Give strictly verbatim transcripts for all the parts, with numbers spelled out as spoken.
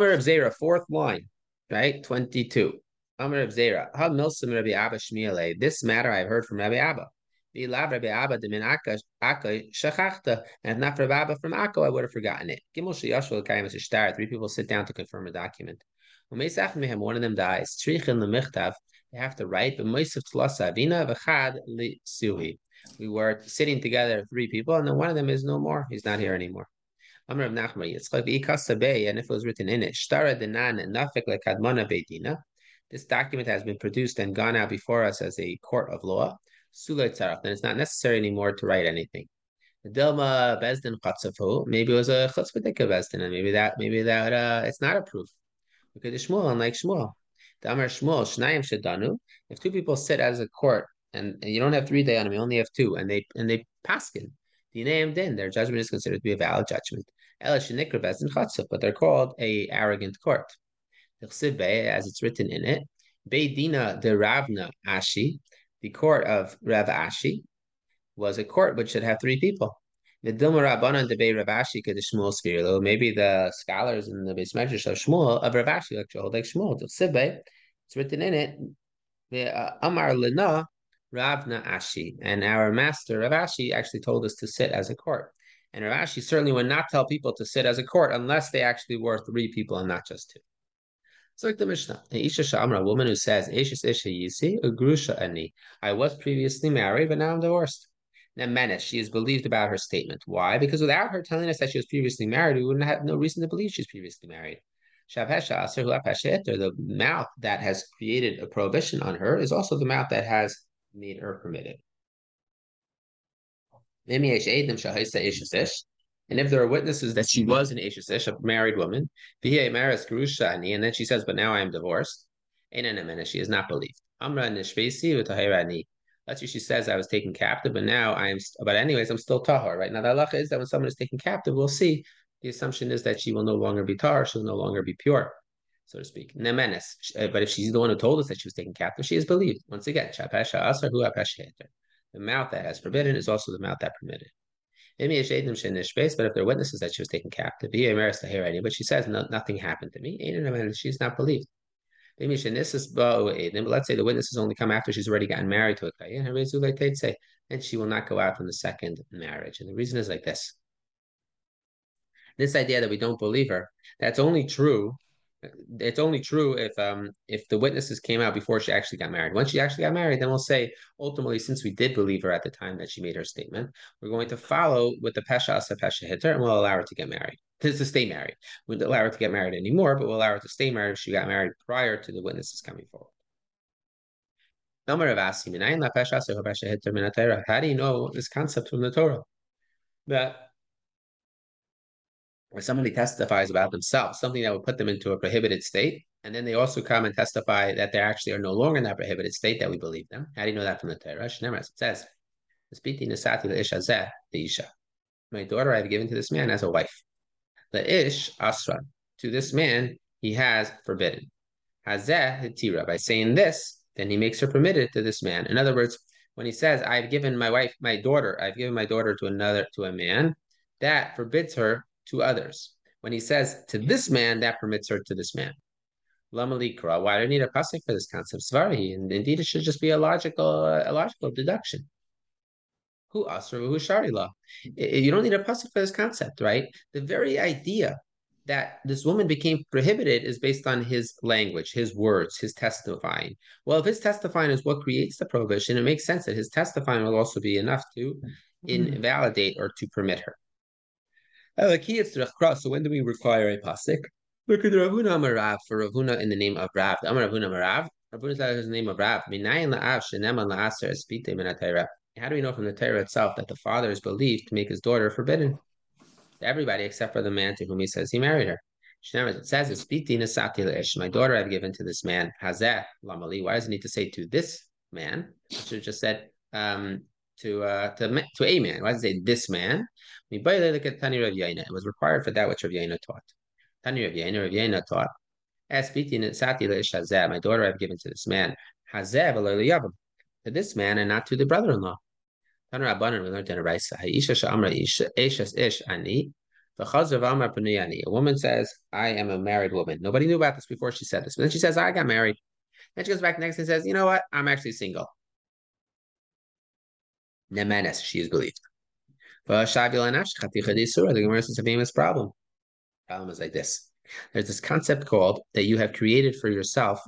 Amr of Zera, fourth line, right? twenty-two. Amr of Zera. This matter I've heard from Rabbi Abba. And if not for Rabbi Abba from Akko, I would have forgotten it. Three people sit down to confirm a document. One of them dies. They have to write. We were sitting together, three people, and then one of them is no more. He's not here anymore. And if it was written in it, this document has been produced and gone out before us as a court of law. Then it's not necessary anymore to write anything. Maybe it was a chutzpahdik of Bezdin, and maybe that, maybe that, uh, it's not a proof. Look at the Shmuel, unlike Shmuel. If two people sit as a court, and, and you don't have three dayanim, you only have two, and they and they paskin, their judgment is considered to be a valid judgment. But they're called a arrogant court. As it's written in it, Beidina de Ravna Ashi, the court of Rav Ashi, was a court which should have three people. Maybe the scholars in the Beis Medrash of Shmuel of Rav Ashi actually hold like Shmuel. It's written in it, Amar Lena Ravna Ashi, and our master Rav Ashi actually told us to sit as a court. And Rav Ashi certainly would not tell people to sit as a court unless they actually were three people and not just two. So like the Mishnah, a woman who says, I was previously married, but now I'm divorced. Then menace, she is believed about her statement. Why? Because without her telling us that she was previously married, we wouldn't have no reason to believe she's previously married. The mouth that has created a prohibition on her is also the mouth that has made her permitted. And if there are witnesses that she was an Eishes-ish, a married woman, and then she says, but now I am divorced, she is not believed. That's what she says, I was taken captive, but now I am, but anyways, I'm still tahor, right? Now the halacha is that when someone is taken captive, we'll see, the assumption is that she will no longer be tahor, she will no longer be pure, so to speak. Nemenes, but if she's the one who told us that she was taken captive, she is believed. Once again, the mouth that has forbidden is also the mouth that permitted. But if there are witnesses that she was taken captive, but she says, no, nothing happened to me, she's not believed. Let's say the witnesses only come after she's already gotten married to a Kayan, and she will not go out from the second marriage. And the reason is like this. This idea that we don't believe her, that's only true, it's only true if um if the witnesses came out before she actually got married. Once she actually got married, then we'll say, ultimately, since we did believe her at the time that she made her statement, we're going to follow with the Pesha Asa Pesha Hitter, and we'll allow her to get married, to, to stay married. We wouldn't allow her to get married anymore, but we'll allow her to stay married if she got married prior to the witnesses coming forward. How do you know this concept from the Torah? That where somebody testifies about themselves, something that would put them into a prohibited state, and then they also come and testify that they actually are no longer in that prohibited state, that we believe them. How do you know that from the Torah? It says, my daughter I have given to this man as a wife. The ish asra, to this man he has forbidden. By saying this, then he makes her permitted to this man. In other words, when he says, I've given my wife, my daughter, I've given my daughter to another, to a man, that forbids her to others. When he says to this man, that permits her to this man. Lamalikra, why do I need a pasuk for this concept? Svarhi, and indeed it should just be a logical, uh, a logical deduction. Who asra who sharila? You don't need a pasuk for this concept, right? The very idea that this woman became prohibited is based on his language, his words, his testifying. Well, if his testifying is what creates the prohibition, it makes sense that his testifying will also be enough to mm-hmm. invalidate or to permit her. So when do we require a pasuk? Look at Rav Huna Marav for Rav Huna in the name of Rav. Amar Rav Huna Marav. Rav Huna is the name of Rav. How do we know from the Torah itself that the father is believed to make his daughter forbidden to everybody except for the man to whom he says he married her? It says, my daughter I've given to this man. Hazeh Lamali. Why does it need to say to this man? It should have just said, um, To, uh, to to a man. Why does it say this man? It was required for that which Rav Yayna taught. Tani Rav Yayna, Rav Yayna taught, my daughter I've given to this man. To this man and not to the brother-in-law. We learned in a Raisa. A woman says, I am a married woman. Nobody knew about this before she said this. But then she says, I got married. Then she goes back next and says, you know what? I'm actually single. Nemenes, she is believed. The Gemara is a famous problem. The problem is like this. There's this concept called that you have created for yourself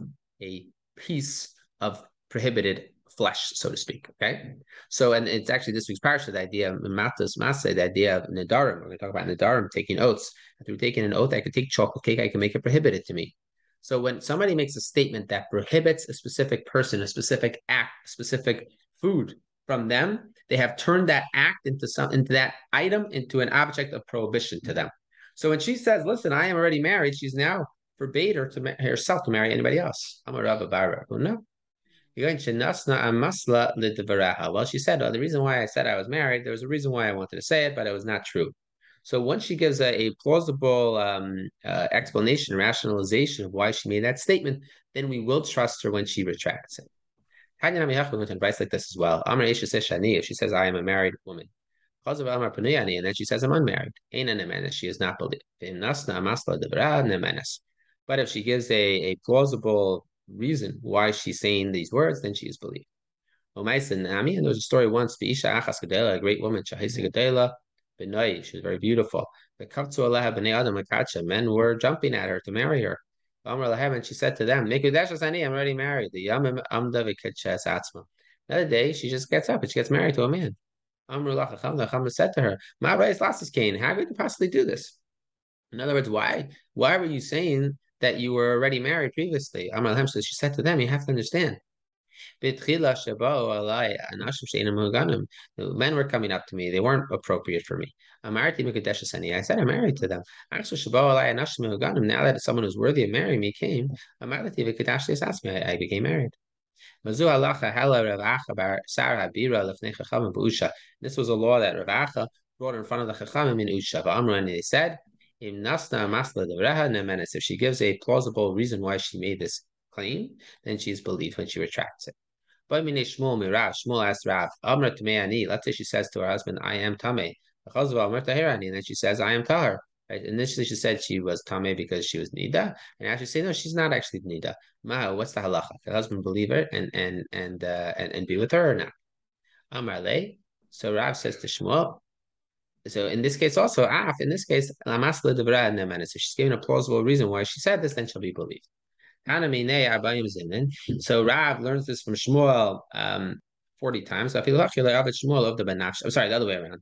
a piece of prohibited flesh, so to speak. Okay, so and it's actually this week's parasha. The idea of matas masay, the idea of nedarim. We're going to talk about nedarim, taking oaths. After taking an oath, I could take chocolate cake. I can make it prohibited to me. So when somebody makes a statement that prohibits a specific person, a specific act, a specific food from them, they have turned that act into some into that item into an object of prohibition to them. So when she says, "Listen, I am already married," she's now forbade her to ma- herself to marry anybody else. I'm a Rabah bar av. No. Well, she said, oh, the reason why I said I was married, there was a reason why I wanted to say it, but it was not true. So once she gives a, a plausible um, uh, explanation, rationalization of why she made that statement, then we will trust her when she retracts it. We're going to advice like this as well. If she says, I am a married woman, and then she says, I'm unmarried, she is not believed. But if she gives a, a plausible reason why she's saying these words, then she is believed. And there was a story once, a great woman, she was very beautiful. Men were jumping at her to marry her. And she said to them, I'm already married. Another day, she just gets up and she gets married to a man. Chachamim said to her, how could you possibly do this? In other words, why? Why were you saying that you were already married previously? So she said to them, you have to understand. The men were coming up to me. They weren't appropriate for me. I said, I'm married to them. Now that someone who's worthy of marrying me came, I became married. This was a law that Rav Acha brought in front of the Chachamim in Usha. And they said, if she gives a plausible reason why she made this claim, then she is believed when she retracts it. But Shmuel asked Rav, let's say she says to her husband, I am Tameh. And then she says, I am Tahar. Right? Initially she said she was Tameh because she was Nida. And now she says, no, she's not actually Nida. Maha, what's the halacha? Can her husband believe her and and and, uh, and and be with her or not? Amar le. So Rav says to Shmuel, so in this case also, af, in this case, so she's given a plausible reason why she said this, then she'll be believed. So Rav learns this from Shmuel um, forty times. I'm sorry, the other way around.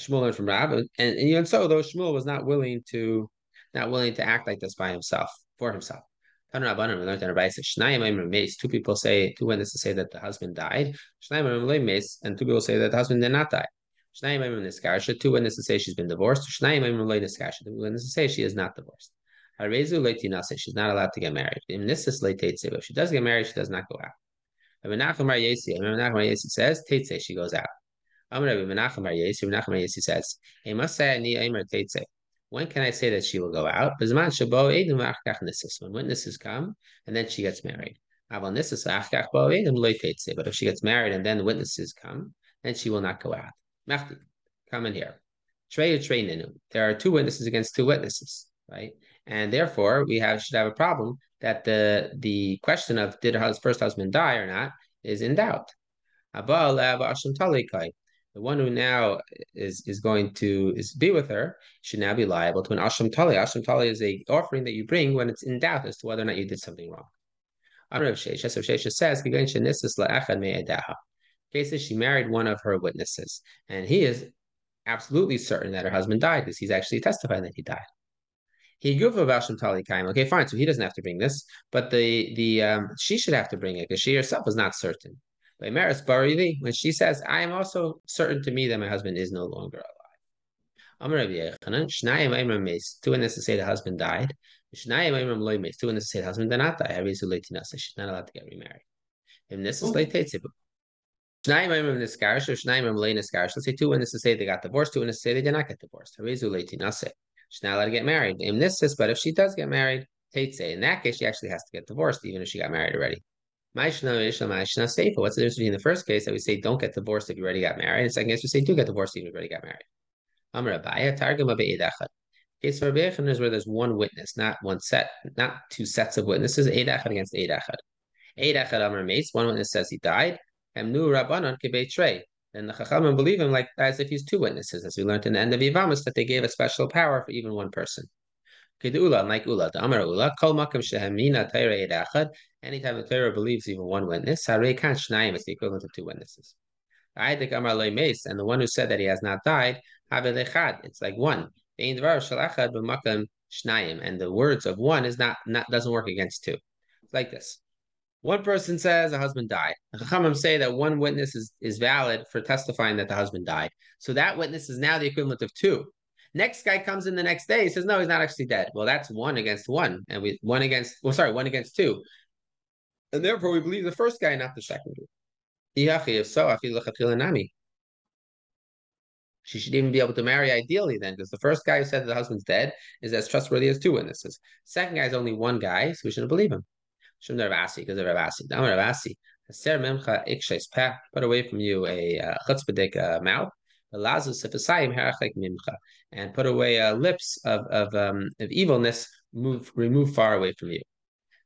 Shmuel learned from Rav, and, and even so, though Shmuel was not willing to not willing to act like this by himself, for himself. Two people say, two witnesses say that the husband died, and two people say that the husband did not die. Two witnesses say she's been divorced. Two witnesses say she is not divorced. She's not allowed to get married. If she does get married, she does not go out. Rabbi Nachem Bar Yesi says, Teitze, she goes out. Rabbi Nachem Bar Yesi says, I must say, Teitze. When can I say that she will go out? When witnesses come, and then she gets married. But if she gets married and then the witnesses come, then she will not go out. Machti, come in here. Trey Trey Ninu. There are two witnesses against two witnesses, right? And therefore, we have should have a problem that the the question of did her first husband die or not is in doubt. The one who now is is going to is be with her should now be liable to an ashram tali. Ashram tali is a offering that you bring when it's in doubt as to whether or not you did something wrong. Amr of Zera says, cases she married one of her witnesses, and he is absolutely certain that her husband died because he's actually testifying that he died. He grew up Hashem Tali Kaim. Okay, fine. So he doesn't have to bring this, but the the um, she should have to bring it because she herself is not certain. But Maris Barili, when she says, "I am also certain to me that my husband is no longer alive," Amar Rav Yochanan, Shnayim Aimram Meis. Two witnesses say the husband died. Shnayim Aimram Lo Meis. Two witnesses say the husband did not die. Every Zulaitinasa, she's not allowed to get remarried. And this is late Teitzibu. Let's say two witnesses say they got divorced, two witnesses say they did not get divorced. She's not allowed to get married. But if she does get married, in that case, she actually has to get divorced, even if she got married already. What's the difference between the first case that we say don't get divorced if you already got married, and the second case we say do get divorced even if you already got married? case of Rabbi Yochanan is where there's one witness, not one set, not two sets of witnesses, Eid Echad against Eid Echad. Eid Echad Amar Meitz, one witness says he died, Hamnu Rabbanon Kibei Trei. And the Chachamim believe him like as if he's two witnesses, as we learned in the end of Yivamis, that they gave a special power for even one person. Kedula, like Ula, the Amar Ula, Kol Makam Shehamina Taira Eid Echad, anytime the Torah believes even one witness, Harei Kan Shnayim is the equivalent of two witnesses. Aidik Amar Loi Meitz, and the one who said that he has not died, Haved Echad, it's like one. And the words of one is not, not doesn't work against two. It's like this. One person says a husband died. The Chachamim say that one witness is, is valid for testifying that the husband died. So that witness is now the equivalent of two. Next guy comes in the next day, he says, no, he's not actually dead. Well, that's one against one. And we one against, well, sorry, one against two. And therefore we believe the first guy, not the second. If so, I feel like she should even be able to marry ideally then, because the first guy who said that the husband's dead is as trustworthy as two witnesses. Second guy is only one guy, so we shouldn't believe him. Shouldn't Rav Ashi, because of Rav Ashi. Now Rav Ashi, Haser memcha ikshayis peh, put away from you a uh, chutzpahdik uh, mouth, lazu sefasayim herachlik mimcha, and put away uh, lips of of um, of evilness, move remove far away from you.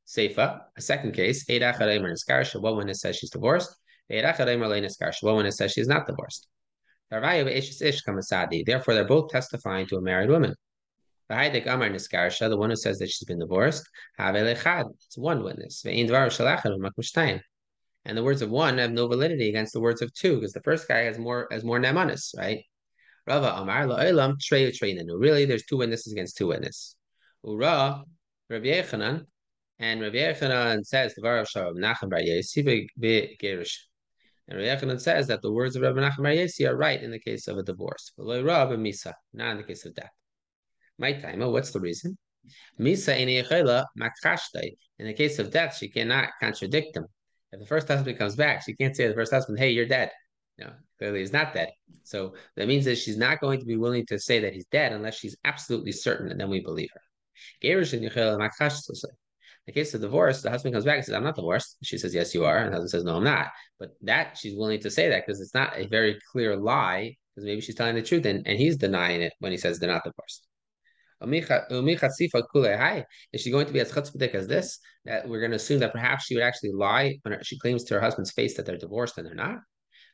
Seifa, a second case, eid achad eimer niskar, one witness says she's divorced, eid achad eimer lo niskar, one witness says she's not divorced. Therefore, they're both testifying to a married woman. The one who says that she's been divorced, it's one witness. And the words of one have no validity against the words of two, because the first guy has more has more nemanis, right? Really, there's two witnesses against two witnesses. Ura, Rav Yochanan, and Rav Yochanan says the Rav Nachem Bar Yesi. And Rav Yochanan says that the words of Rabbi Nachem Bar Yesi are right in the case of a divorce, not in the case of death. My time, what's the reason? Misa in the case of death, she cannot contradict him. If the first husband comes back, she can't say to the first husband, hey, you're dead. No, clearly he's not dead. So that means that she's not going to be willing to say that he's dead unless she's absolutely certain, and then we believe her. In the case of divorce, the husband comes back and says, I'm not divorced. She says, yes, you are. And the husband says, no, I'm not. But that, she's willing to say that because it's not a very clear lie, because maybe she's telling the truth and, and he's denying it when he says they're not divorced. Is she going to be as chutzpahdik as this? That we're going to assume that perhaps she would actually lie when she claims to her husband's face that they're divorced and they're not?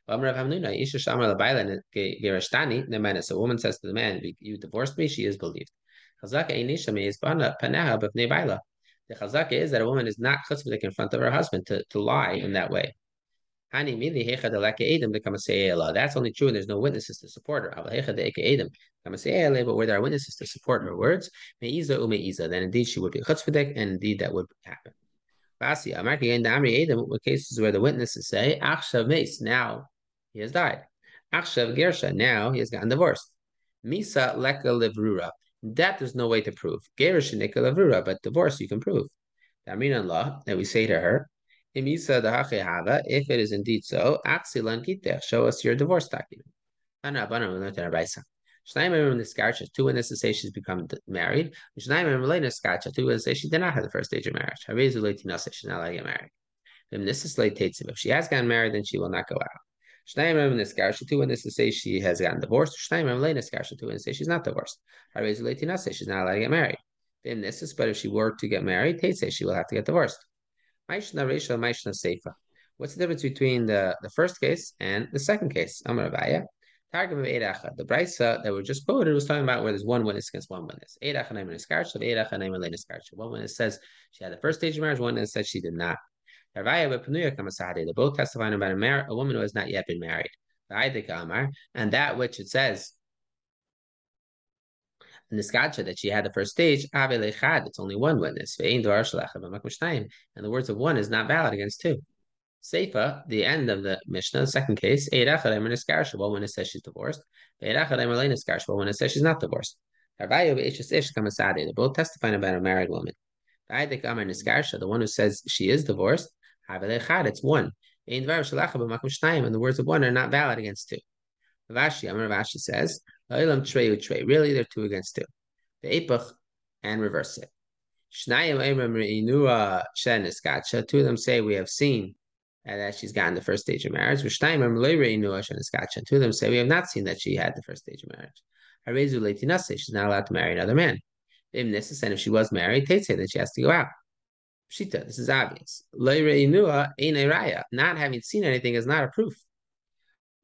Rav Hamnuna, so a woman says to the man, you divorced me, she is believed. The chazaka is that a woman is not chutzpahdik in front of her husband to, to lie in that way. That's only true and there's no witnesses to support her. But where there are witnesses to support her words, then indeed she would be chutzpahdik, and indeed that would happen. With cases where the witnesses say, now he has died. Now he has gotten divorced. Misa leka livrura. That there's no way to prove. But divorce you can prove. That we say to her, if it is indeed so, show us your divorce document. Two witnesses say she's become married. Two witnesses say she did not have the first stage of marriage. She's not allowed to get married. If she has gotten married, then she will not go out. Two witnesses say she has gotten divorced. Two witnesses say she's not divorced. She's not allowed to get married. But if she were to get married, she will have to get divorced. What's the difference between the, the first case and the second case? Ravaya. The Brisa that were just quoted was talking about where there's one witness against one witness. One witness says she had the first stage of marriage, one witness says she did not. They're both testifying about a, mar a woman who has not yet been married. And that which it says in the Skacha that she had the first stage, it's only one witness. And the words of one is not valid against two. Seifa, the end of the Mishnah, second case, one witness says she's divorced. One witness says she's not divorced. They're both testifying about a married woman. The one who says she is divorced, it's one. And the words of one are not valid against two. Rav Ashi, Amr of Ashi says, really, they're two against two. The epoch and reverse it. Two of them say we have seen that she's gotten the first stage of marriage. Two of them say we have not seen that she had the first stage of marriage. Harezu leitinase, she's not allowed to marry another man. Im nesses, and if she was married, teitze, then she has to go out. Pshita, this is obvious. Loi reinua ein raya, not having seen anything is not a proof.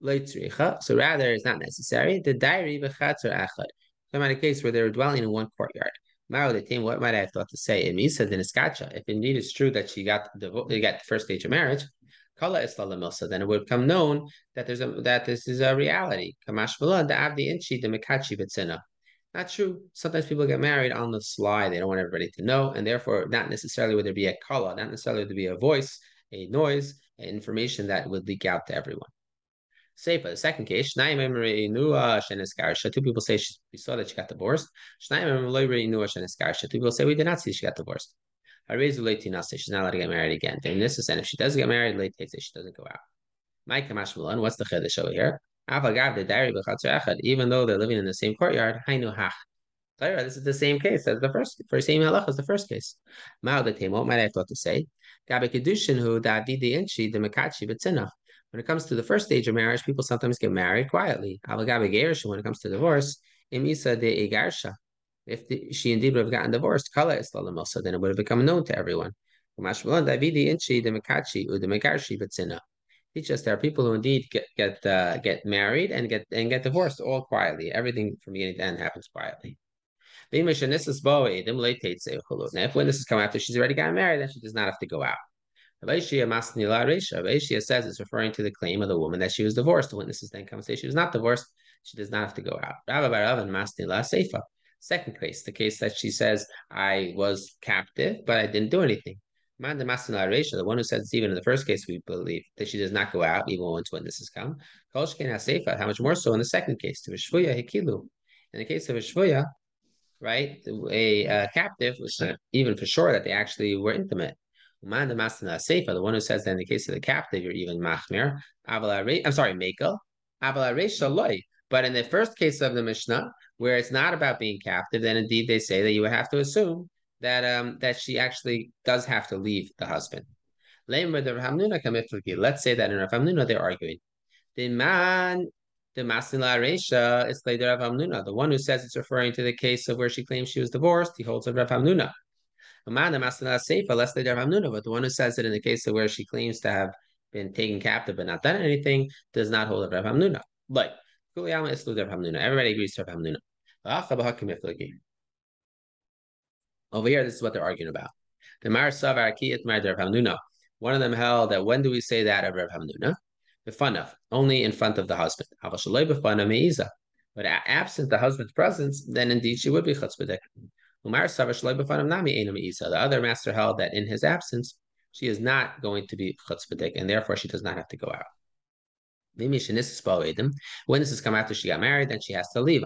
Loi tzricha, so rather it's not necessary. The diary b'chatzer achad. Come on, a case where they were dwelling in one courtyard. Mao, the team, what might I have thought to say? It means that in Iskacha, if indeed it's true that she got the they got the first stage of marriage, kala islala milsa, then it would become known that there's a that this is a reality. Kamash mala da avdi inchi the mikachi bitsina. Not true. Sometimes people get married on the sly. They don't want everybody to know, and therefore not necessarily would there be a kala, not necessarily would there be a voice, a noise, and information that would leak out to everyone. Seifa, the second case, two people say she, we saw that she got divorced. Two people say we did not see she got divorced. She's not allowed to get married again. And if she does get married, she doesn't go out. What's the chiddush over here? Even though they're living in the same courtyard, this is the same case as the first, for same halacha as the first case. What might I have thought to say? When it comes to the first stage of marriage, people sometimes get married quietly. When it comes to divorce, if the, she indeed would have gotten divorced, then it would have become known to everyone. Teach us there are people who indeed get get uh, get married and get and get divorced all quietly. Everything from beginning to end happens quietly. Now, if witnesses come after she's already gotten married, then she does not have to go out. Rav Ashi says it's referring to the claim of the woman that she was divorced. The witnesses then come and say she was not divorced. She does not have to go out. Rabah bar av and masnila seifa. Second case, the case that she says, I was captive, but I didn't do anything. Man de masnila reisha, the one who says even in the first case, we believe that she does not go out, even once witnesses come. Kol sheken ha-seifa, how much more so in the second case, to v'shvuya hikilu. In the case of v'shvuya, right, a uh, captive was not even for sure that they actually were intimate. The one who says that in the case of the captive, you're even machmir. I'm sorry, mekel. But in the first case of the Mishnah, where it's not about being captive, then indeed they say that you would have to assume that um, that she actually does have to leave the husband. Let's say that in Rav Hamnuna they're arguing. The one who says it's referring to the case of where she claims she was divorced, he holds of Rav Hamnuna. The one who says that in the case of where she claims to have been taken captive but not done anything does not hold Rav Hamnuna. Like everybody agrees to Rav Hamnuna. Over here, this is what they're arguing about. One of them held that when do we say that of Rav Hamnuna? B'fanav, only in front of the husband. But absent the husband's presence, then indeed she would be chutzpahdik. The other master held that in his absence, she is not going to be chutzpahdik, and therefore she does not have to go out. When this has come after she got married, then she has to leave.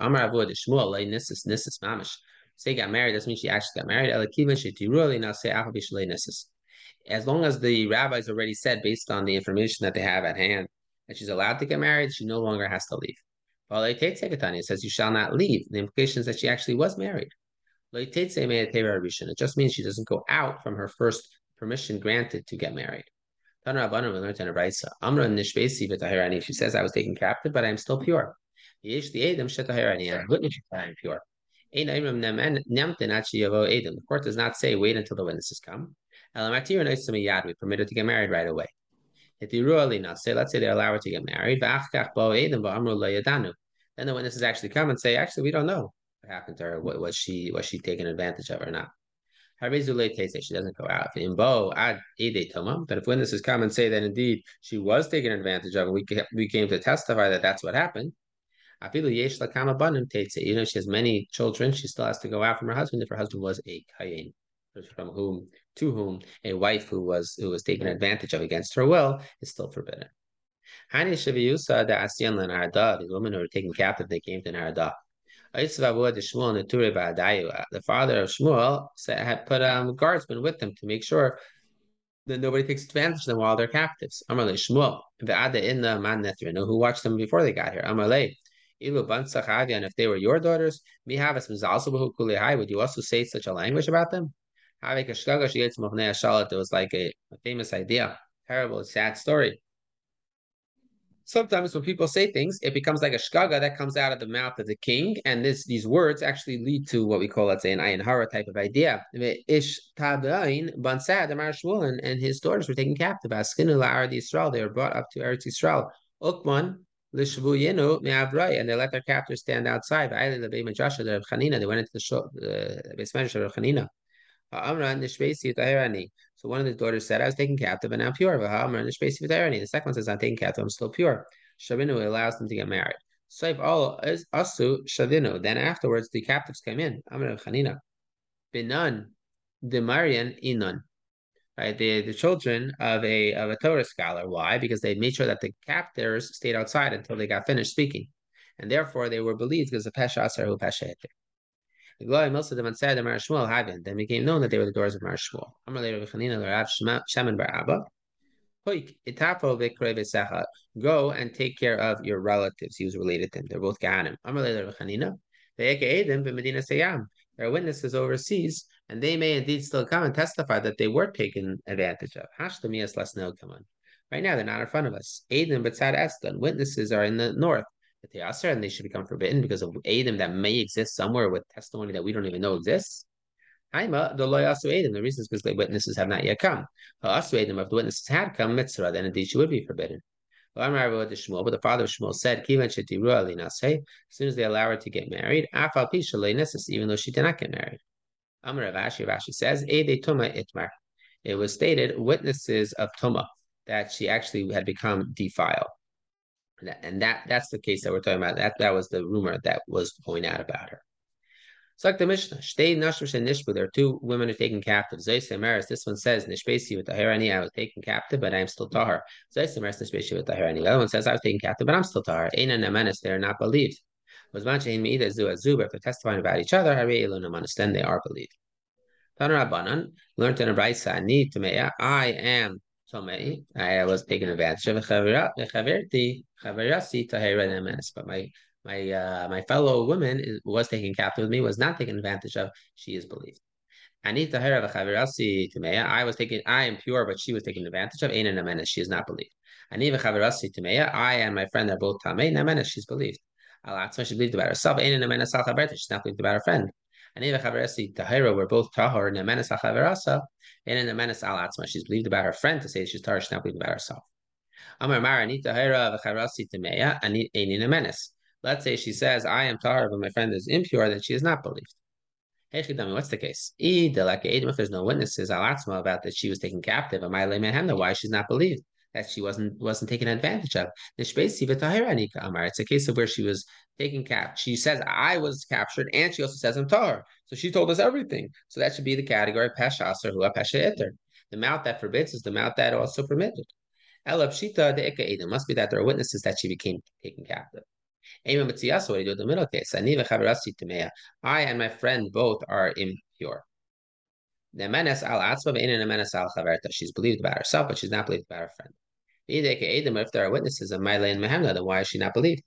Say got married, that means she actually got married. As long as the rabbis already said, based on the information that they have at hand, that she's allowed to get married, she no longer has to leave. It says, you shall not leave. The implication is that she actually was married. It just means she doesn't go out from her first permission granted to get married. If she says I was taken captive, but I am still pure. pure. The court does not say wait until the witnesses come. We permit her to get married right away. Let's say they allow her to get married. Then the witnesses actually come and say, actually, we don't know. Happened to her? What was she? Was she taken advantage of or not? She doesn't go out. But if witnesses come and say that indeed she was taken advantage of, and we kept, we came to testify that that's what happened. Even if she has many children, she still has to go out from her husband if her husband was a kayin, from whom to whom a wife who was who was taken advantage of against her will is still forbidden. These women who were taken captive, they came to Naradah. The father of Shmuel had put um, guardsmen with them to make sure that nobody takes advantage of them while they're captives. Who watched them before they got here? And if they were your daughters, would you also say such a language about them? It was like a, a famous idea, terrible, sad story. sometimes when people say things, it becomes like a shkaga that comes out of the mouth of the king, and this these words actually lead to what we call, let's say, an ayin hara type of idea. Ish tadain bansad amar Shmuel, and, and his daughters were taken captive. Askinu la'aretz Yisrael, they were brought up to Eretz Yisrael. Ukman lishvuyenu me'avraya, and they let their captors stand outside. They went into the shul, the Beis Medrash of Rav Hamnuna. So one of the daughters said, I was taken captive and I'm pure. The second one says, I'm taken captive, I'm still pure. Shavinu allows them to get married. So if all is asu shavinu, then afterwards the captives came in. Amr of Zera. Binan demarian inon. Right? They're the children of a of a Torah scholar. Why? Because they made sure that the captors stayed outside until they got finished speaking. And therefore they were believed because of Pesha Asaru Pesha Heter. Then became known that they were the daughters of Mar Shmuel. Go and take care of your relatives. He was related to them. They're both Kohanim. Their witnesses overseas, and they may indeed still come and testify that they were taken advantage of. Right now, they're not in front of us. Witnesses are in the north. They are, and they should become forbidden because of Adam that may exist somewhere with testimony that we don't even know exists. Haima, the loy asu Adam. The reason is because the witnesses have not yet come. Asu Adam, if the witnesses had come, mitzvah, then indeed she would be forbidden. But the father of Shmuel said, as soon as they allow her to get married, even though she did not get married. Amr of Ashi, Rav Ashi says, it was stated, witnesses of Tuma, that she actually had become defiled. And that that's the case that we're talking about. That that was the rumor that was going out about her. So like the Mishnah, there are two women who are taken captive. This one says, I was taken captive, but I am still tahar. The other one says, I was taken captive, but I'm still tahar. They are not believed. If they're testifying about each other, then they are believed. Learned in a brisa, I am Tomei, I was taken advantage of. But my my uh, my fellow woman is, was taken captive with me, was not taken advantage of. She is believed. I was taken. I am pure, but she was taken advantage of. She is not believed. I and my friend are both Tomei. She's believed. She's believed about herself. She's not believed about her friend. We're both tahor. She's believed about her friend to say she's tahor. She's not believed about herself. Let's say she says, I am tahor, but my friend is impure, then she is not believed. What's the case? If there's no witnesses about that she was taken captive, why she's not believed, that she wasn't wasn't taken advantage of. It's a case of where she was taken captive. She says, I was captured, and she also says, I'm tahor. So she told us everything. So that should be the category Pesha Aser Hua Pesha Eter. The mouth that forbids is the mouth that also permitted. Elav Shita De'eka Edim. Must be that there are witnesses that she became taken captive. Eimah Mitzias, what do you do in the middle case? Ani v'chaverasi Tumeya. I and my friend both are impure. Nemenes al atzma ve'ena nemenes al chaverta. She's believed about herself, but she's not believed about her friend. If there are witnesses of Maile and Mehemna, then why is she not believed?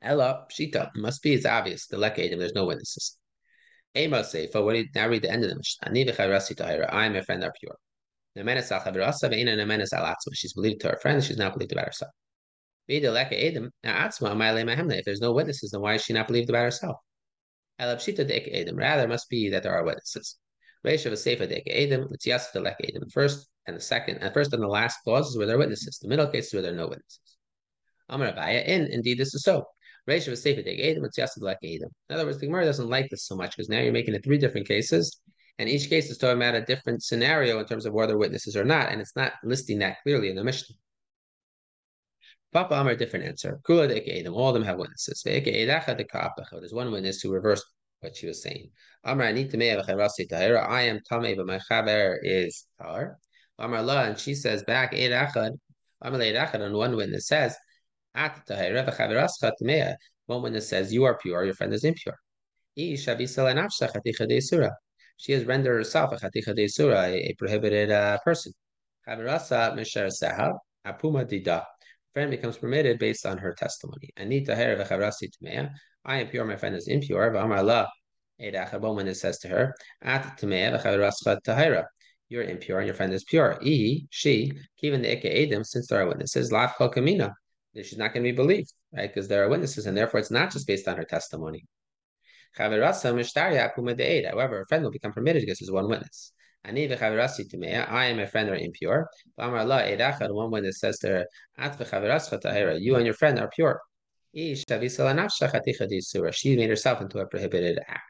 Ella, Shita, must be, it's obvious. The Lek Adam, there's no witnesses. Ema Seifa, what do you now read the end of the Mishnah? I and my friend are pure. Nemenes al chaverasa ve'ena nemenes al atzma. She's believed to her friend, she's not believed about herself. If there's no witnesses, then why is she not believed about herself? Rather, must be that there are witnesses. The first and the second, and first and the last clauses where there are witnesses. The middle cases where there are no witnesses. And indeed, this is so. In other words, the Gemara doesn't like this so much because now you're making it three different cases, and each case is talking about a different scenario in terms of whether witnesses or not, and it's not listing that clearly in the Mishnah. Papa Amar, different answer. All of them have witnesses. There's one witness who reversed what she was saying. Amar, I need to make I am Tamei, but my Chaver is Tahor. Amar La, and she says back, Amar Le'edachad, and one witness says, At Tahir, v'chaverascha Tamei. One witness says, you are pure, your friend is impure. She has rendered herself a Chaticha De'Isura, a prohibited uh, person. Chaverasa Meshar Sahab, Apuma Dida. Friend becomes permitted based on her testimony. I am pure, my friend is impure. It says to her, you're impure, your friend is pure. He, she, even the Eke, since there are witnesses, Laf Kamina, she's not going to be believed, right? Because there are witnesses, and therefore it's not just based on her testimony. However, a friend will become permitted because there's one witness. I am a friend or impure. One witness says to her, you and your friend are pure. She made herself into a prohibited act.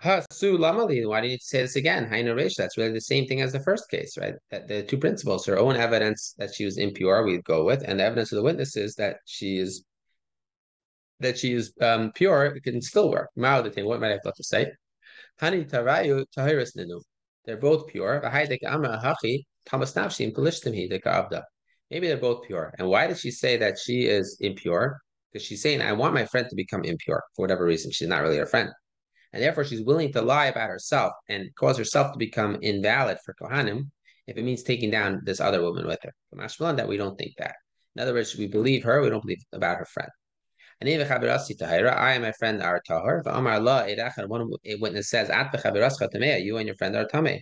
Why do you need to say this again? That's really the same thing as the first case, right? That the two principles, her own evidence that she was impure, we go with, and the evidence of the witnesses that she is that she is um, pure, it can still work. What might I have thought to say? They're both pure. Maybe they're both pure. And why did she say that she is impure? Because she's saying, I want my friend to become impure for whatever reason. She's not really her friend. And therefore, she's willing to lie about herself and cause herself to become invalid for Kohanim if it means taking down this other woman with her. That we don't think that. In other words, we believe her, we don't believe about her friend. I and my friend are tahor. One witness says, you and your friend are tameh.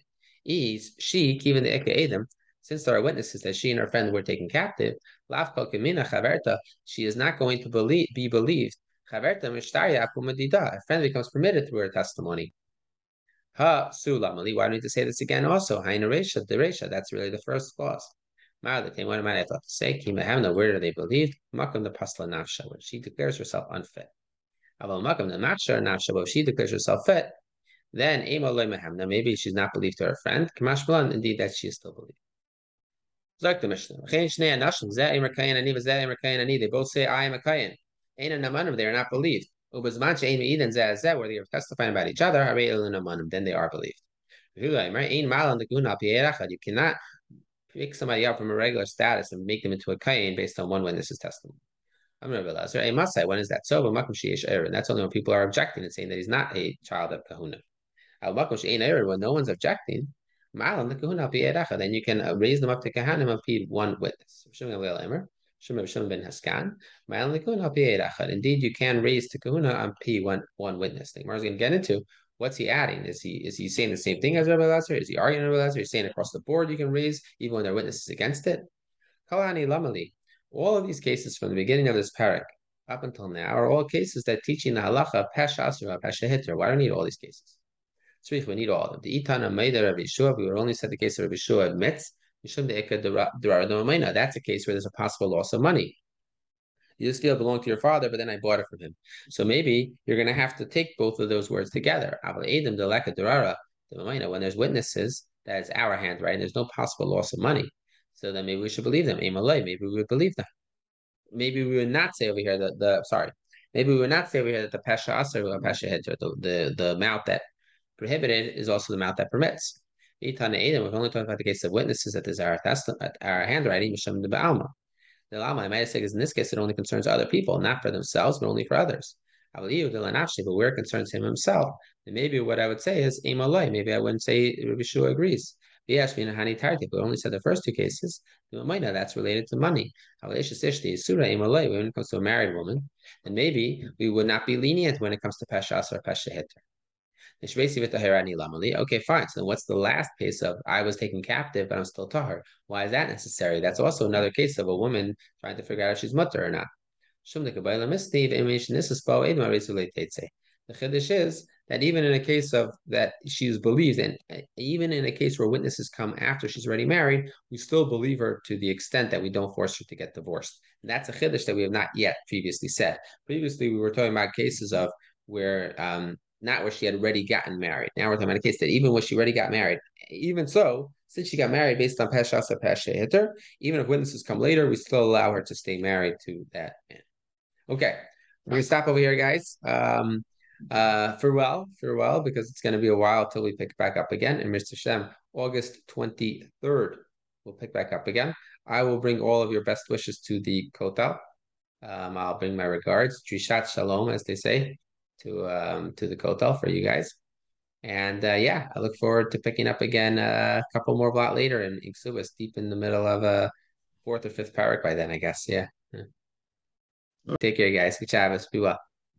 She, even the Eke, since there are witnesses that she and her friend were taken captive, she is not going to believe, be believed. A friend becomes permitted through her testimony. Why do we need to say this again also? That's really the first clause. What am I about to say? Where are they believed? When she declares herself unfit. If she declares herself fit, then maybe she's not believed to her friend. Indeed, that she is still believed. They both say, I am a Kayan. They are not believed. Where they are testifying about each other, then they are believed. You cannot pick somebody up from a regular status and make them into a kayin based on one witness's testimony. I'm Rabbi Lazer. When is that so? And that's only when people are objecting and saying that he's not a child of kahuna. When no one's objecting, then you can raise them up to kahanim and feed one witness. Indeed, you can raise to kahuna on p one one witness. The Gemara is going to get into what's he adding. Is he is he saying the same thing as Rabbi Lazer? Is he arguing with Rabbi Lazer? He's saying across the board you can raise even when there are witnesses against it. All of these cases from the beginning of this parak up until now are all cases that teaching the halacha pesha asura pesha hiter. Why do we need all these cases? We need all of them. The itana meida Rebbi Shua. We would only set the case of Rebbi Shua admits. That's a case where there's a possible loss of money. You just feel it belonged to your father, but then I bought it from him. So maybe you're going to have to take both of those words together. When there's witnesses, that is our hand, right? And there's no possible loss of money. So then maybe we should believe them. Maybe we would believe them. Maybe we would not say over here that the, sorry, maybe we would not say over here that the Pesha Aser, the, the amount that prohibited is also the amount that permits. We've only talked about the case of witnesses that is our handwriting. The Lama, I might have said, is in this case, it only concerns other people, not for themselves, but only for others. I believe but where it concerns him himself, then maybe what I would say is, maybe I wouldn't say Rebbi Shua agrees. We only said the first two cases, that's related to money. When it comes to a married woman, and maybe we would not be lenient when it comes to Peshas or Pesha Heter. Okay, fine. So what's the last case of I was taken captive, but I'm still tahor? Why is that necessary? That's also another case of a woman trying to figure out if she's mutter or not. The chiddush is that even in a case of that she's believed in, even in a case where witnesses come after she's already married, we still believe her to the extent that we don't force her to get divorced. And that's a chiddush that we have not yet previously said. Previously, we were talking about cases of where um, not where she had already gotten married. Now we're talking about a case that even when she already got married, even so, since she got married based on Pesha Asa Pesha Heter, even if witnesses come later, we still allow her to stay married to that man. Okay, we're going to stop over here, guys. Um, uh, farewell, farewell, because it's going to be a while till we pick back up again. And Mister Shem, August twenty-third, we'll pick back up again. I will bring all of your best wishes to the Kotel. Um, I'll bring my regards, Drishat Shalom, as they say, to um to the Kotel for you guys. And uh, yeah, I look forward to picking up again uh, a couple more blot later in Inksubis, deep in the middle of a uh, fourth or fifth parak by then, I guess. Yeah. yeah. Take care, guys. Good job. Be well.